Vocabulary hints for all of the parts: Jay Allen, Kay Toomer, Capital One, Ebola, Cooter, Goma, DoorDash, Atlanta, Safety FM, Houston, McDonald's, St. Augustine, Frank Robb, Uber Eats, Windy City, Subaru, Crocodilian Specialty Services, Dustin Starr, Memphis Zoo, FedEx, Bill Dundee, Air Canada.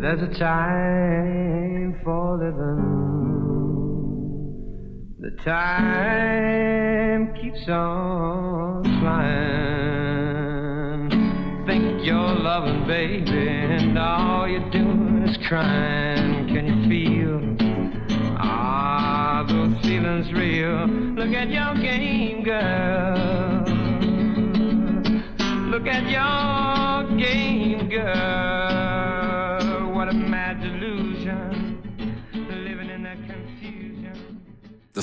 There's a time for living. The time keeps on flying. Think you're loving, baby, and all you're doing is crying. Can you feel? Are those feelings real? Look at your game, girl. Look at your game, girl. What a mad delusion, living in that confusion. The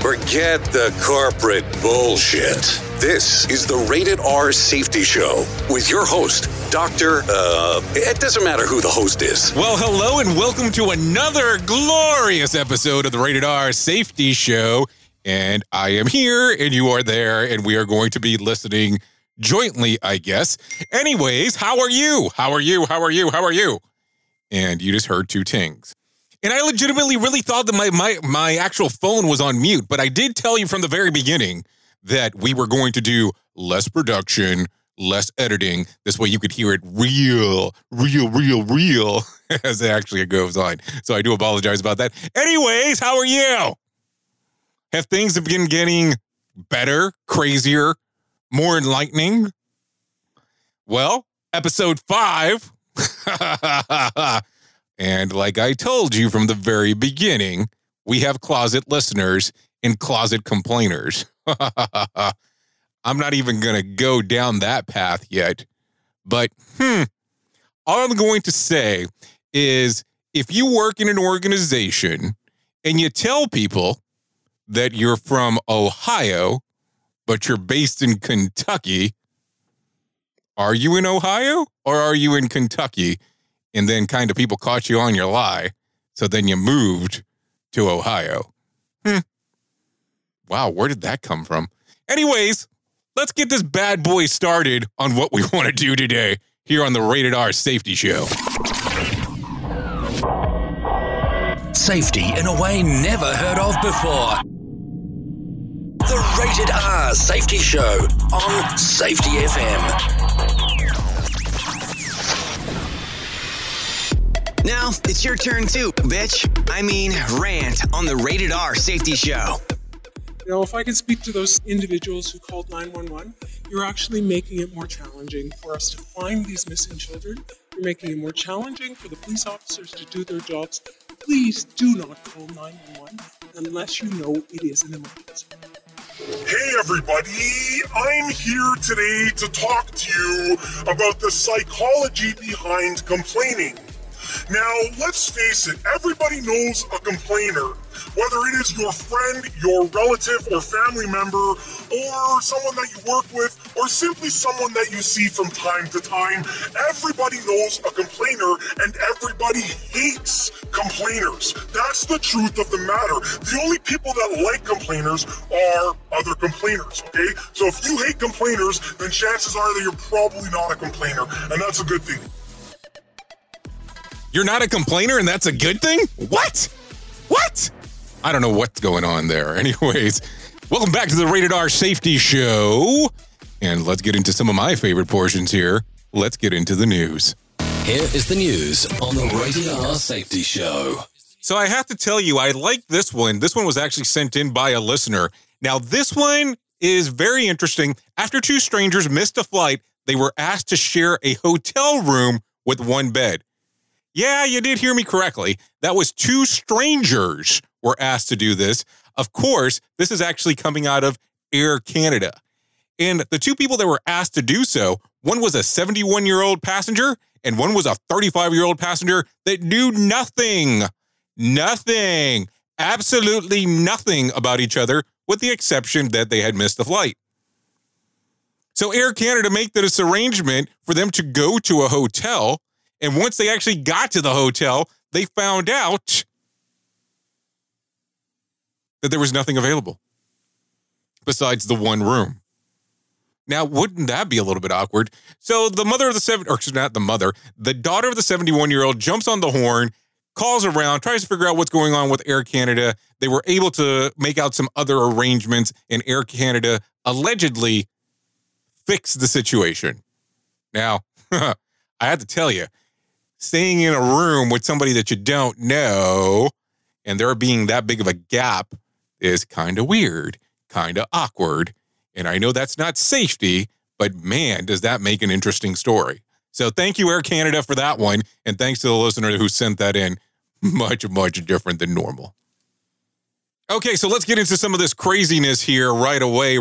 Forget the corporate bullshit. This is the Rated R Safety Show with your host, Dr. It doesn't matter who the host is. Well, hello and welcome to another glorious episode of the Rated R Safety Show. And I am here, and you are there, and we are going to be listening jointly, I guess. Anyways, how are you? How are you? How are you? How are you? And you just heard two tings. And I legitimately really thought that my actual phone was on mute, but I did tell you from the very beginning that we were going to do less production, less editing. This way you could hear it real as it actually goes on. So I do apologize about that. Anyways, how are you? Have things been getting better, crazier, more enlightening? Well, episode 5. And like I told you from the very beginning, we have closet listeners and closet complainers. I'm not even going to go down that path yet. But all I'm going to say is if you work in an organization and you tell people that you're from Ohio, but you're based in Kentucky. Are you in Ohio or are you in Kentucky? And then kind of people caught you on your lie. So then you moved to Ohio. Wow, where did that come from? Anyways, let's get this bad boy started on what we want to do today here on the Rated R Safety Show. Safety in a way never heard of before. The Rated R Safety Show on Safety FM. Now, it's your turn too, bitch. I mean, rant on the Rated R Safety Show. You know, if I could speak to those individuals who called 911, you're actually making it more challenging for us to find these missing children. You're making it more challenging for the police officers to do their jobs. Please do not call 911 unless you know it is an emergency. Hey everybody, I'm here today to talk to you about the psychology behind complaining. Now, let's face it, everybody knows a complainer, whether it is your friend, your relative or family member, or someone that you work with, or simply someone that you see from time to time. Everybody knows a complainer, and everybody hates complainers. That's the truth of the matter. The only people that like complainers are other complainers, okay? So if you hate complainers, then chances are that you're probably not a complainer, and that's a good thing. You're not a complainer and that's a good thing? What? I don't know what's going on there. Anyways, welcome back to the Rated R Safety Show. And let's get into some of my favorite portions here. Let's get into the news. Here is the news on the Rated R Safety Show. So I have to tell you, I like this one. This one was actually sent in by a listener. Now, this one is very interesting. After two strangers missed a flight, they were asked to share a hotel room with one bed. Yeah, you did hear me correctly. That was two strangers were asked to do this. Of course, this is actually coming out of Air Canada. And the two people that were asked to do so, one was a 71-year-old passenger and one was a 35-year-old passenger that knew nothing, absolutely nothing about each other with the exception that they had missed the flight. So Air Canada made this arrangement for them to go to a hotel. And once they actually got to the hotel, they found out that there was nothing available besides the one room. Now, wouldn't that be a little bit awkward? So the mother of the the daughter of the 71-year-old jumps on the horn, calls around, tries to figure out what's going on with Air Canada. They were able to make out some other arrangements, and Air Canada allegedly fixed the situation. Now, I have to tell you, staying in a room with somebody that you don't know and there being that big of a gap is kind of weird, kind of awkward. And I know that's not safety, but man, does that make an interesting story. So thank you, Air Canada, for that one. And thanks to the listener who sent that in. Much, much different than normal. Okay, so let's get into some of this craziness here right away.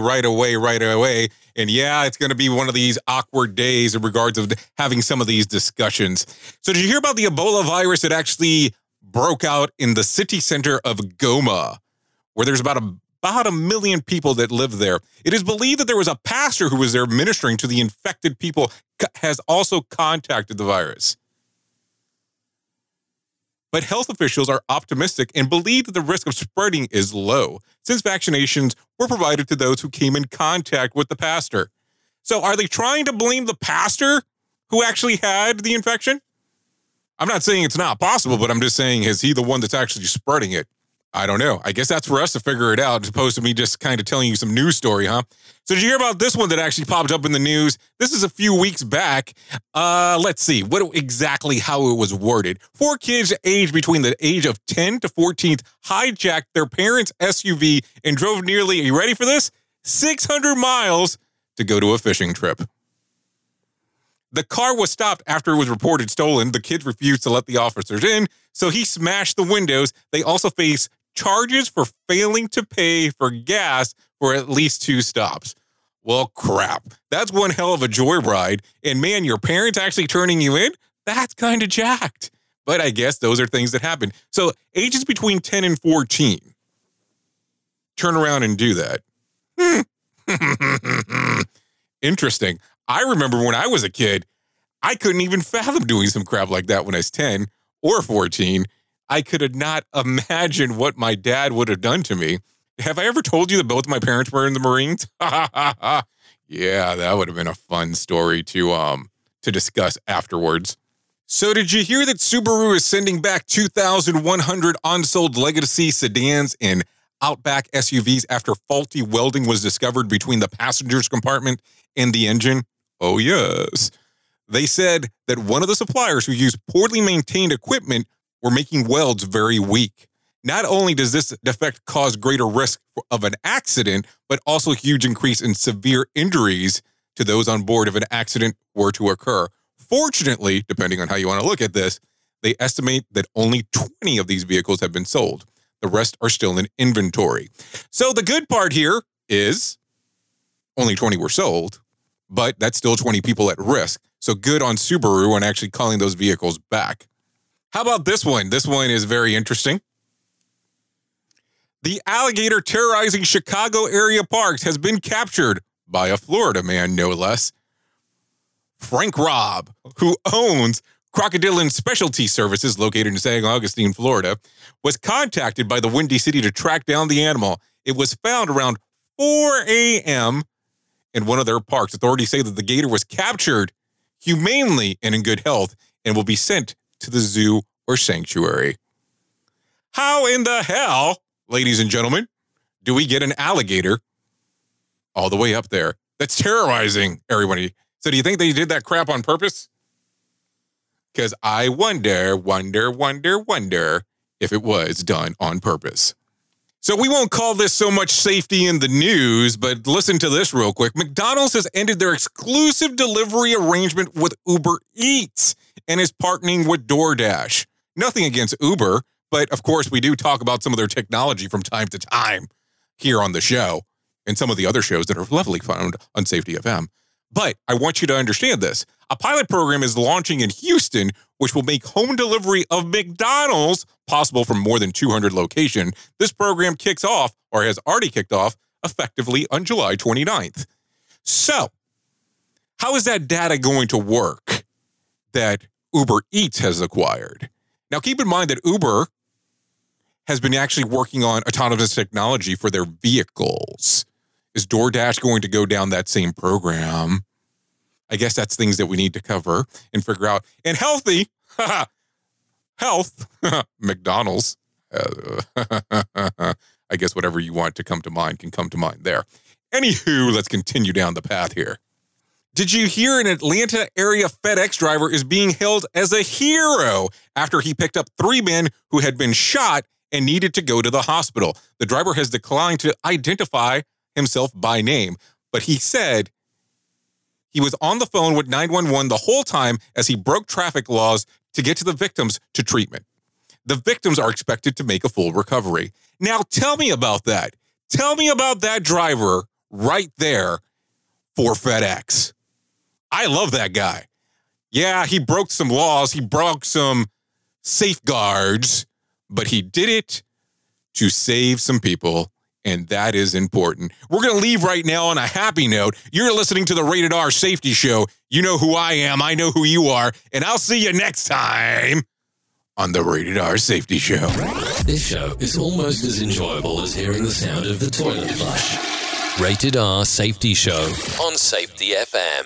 And yeah, it's going to be one of these awkward days in regards of having some of these discussions. So did you hear about the Ebola virus that actually broke out in the city center of Goma, where there's about a million people that live there? It is believed that there was a pastor who was there ministering to the infected people has also contacted the virus. But health officials are optimistic and believe that the risk of spreading is low, since vaccinations were provided to those who came in contact with the pastor. So are they trying to blame the pastor who actually had the infection? I'm not saying it's not possible, but I'm just saying, is he the one that's actually spreading it? I don't know. I guess that's for us to figure it out, as opposed to me just kind of telling you some news story, huh? So did you hear about this one that actually popped up in the news? This is a few weeks back. Let's see what exactly how it was worded. 4 kids aged between the age of 10 to 14 hijacked their parents' SUV and drove nearly, are you ready for this? 600 miles to go to a fishing trip. The car was stopped after it was reported stolen. The kids refused to let the officers in, so he smashed the windows. They also face charges for failing to pay for gas for at least 2 stops. Well, crap. That's one hell of a joyride. And man, your parents actually turning you in? That's kind of jacked. But I guess those are things that happen. So ages between 10 and 14 turn around and do that. Interesting. I remember when I was a kid, I couldn't even fathom doing some crap like that when I was 10 or 14. I could not imagine what my dad would have done to me. Have I ever told you that both my parents were in the Marines? Yeah, that would have been a fun story to discuss afterwards. So did you hear that Subaru is sending back 2,100 unsold legacy sedans and Outback SUVs after faulty welding was discovered between the passenger's compartment and the engine? Oh, yes. They said that one of the suppliers who used poorly maintained equipment were making welds very weak. Not only does this defect cause greater risk of an accident, but also a huge increase in severe injuries to those on board if an accident were to occur. Fortunately, depending on how you want to look at this, they estimate that only 20 of these vehicles have been sold. The rest are still in inventory. So the good part here is only 20 were sold, but that's still 20 people at risk. So good on Subaru on actually calling those vehicles back. How about this one? This one is very interesting. The alligator terrorizing Chicago area parks has been captured by a Florida man, no less. Frank Robb, who owns Crocodilian Specialty Services located in St. Augustine, Florida, was contacted by the Windy City to track down the animal. It was found around 4 a.m. in one of their parks. Authorities say that the gator was captured humanely and in good health and will be sent to the zoo or sanctuary. How in the hell, ladies and gentlemen, do we get an alligator all the way up there? That's terrorizing everybody. So do you think they did that crap on purpose? Because I wonder if it was done on purpose. So we won't call this so much safety in the news, but listen to this real quick. McDonald's has ended their exclusive delivery arrangement with Uber Eats and is partnering with DoorDash. Nothing against Uber, but of course we do talk about some of their technology from time to time here on the show and some of the other shows that are lovely found on Safety FM. But I want you to understand this. A pilot program is launching in Houston, which will make home delivery of McDonald's possible from more than 200 locations. This program kicks off, or has already kicked off, effectively on July 29th. So How is that data going to work that Uber Eats has acquired? Now, keep in mind that Uber has been actually working on autonomous technology for their vehicles. Is DoorDash going to go down that same program? I guess that's things that we need to cover and figure out. And healthy, health, McDonald's, I guess whatever you want to come to mind can come to mind there. Anywho, let's continue down the path here. Did you hear an Atlanta area FedEx driver is being hailed as a hero after he picked up three men who had been shot and needed to go to the hospital? The driver has declined to identify himself by name, but he said he was on the phone with 911 the whole time as he broke traffic laws to get to the victims to treatment. The victims are expected to make a full recovery. Now, tell me about that. Tell me about that driver right there for FedEx. I love that guy. Yeah, he broke some laws. He broke some safeguards, but he did it to save some people, and that is important. We're going to leave right now on a happy note. You're listening to the Rated R Safety Show. You know who I am. I know who you are, and I'll see you next time on the Rated R Safety Show. This show is almost as enjoyable as hearing the sound of the toilet flush. Rated R Safety Show on Safety FM.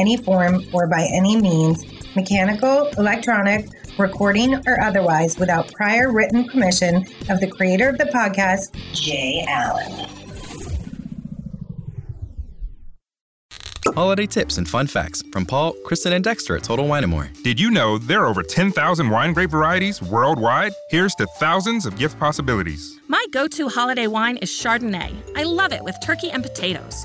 any form or by any means, mechanical, electronic, recording, or otherwise, without prior written permission of the creator of the podcast, Jay Allen. Holiday tips and fun facts from Paul, Kristen, and Dexter at Total Wine & More. Did you know there are over 10,000 wine grape varieties worldwide? Here's to thousands of gift possibilities. My go-to holiday wine is Chardonnay. I love it with turkey and potatoes.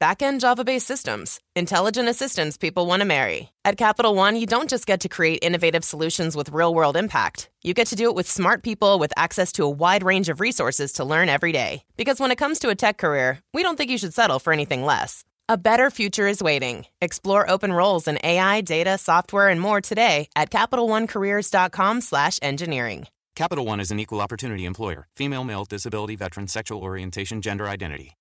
Back-end Java-based systems. Intelligent assistants people want to marry. At Capital One, you don't just get to create innovative solutions with real-world impact. You get to do it with smart people with access to a wide range of resources to learn every day. Because when it comes to a tech career, we don't think you should settle for anything less. A better future is waiting. Explore open roles in AI, data, software, and more today at CapitalOneCareers.com/engineering. Capital One is an equal opportunity employer. Female, male, disability, veteran, sexual orientation, gender identity.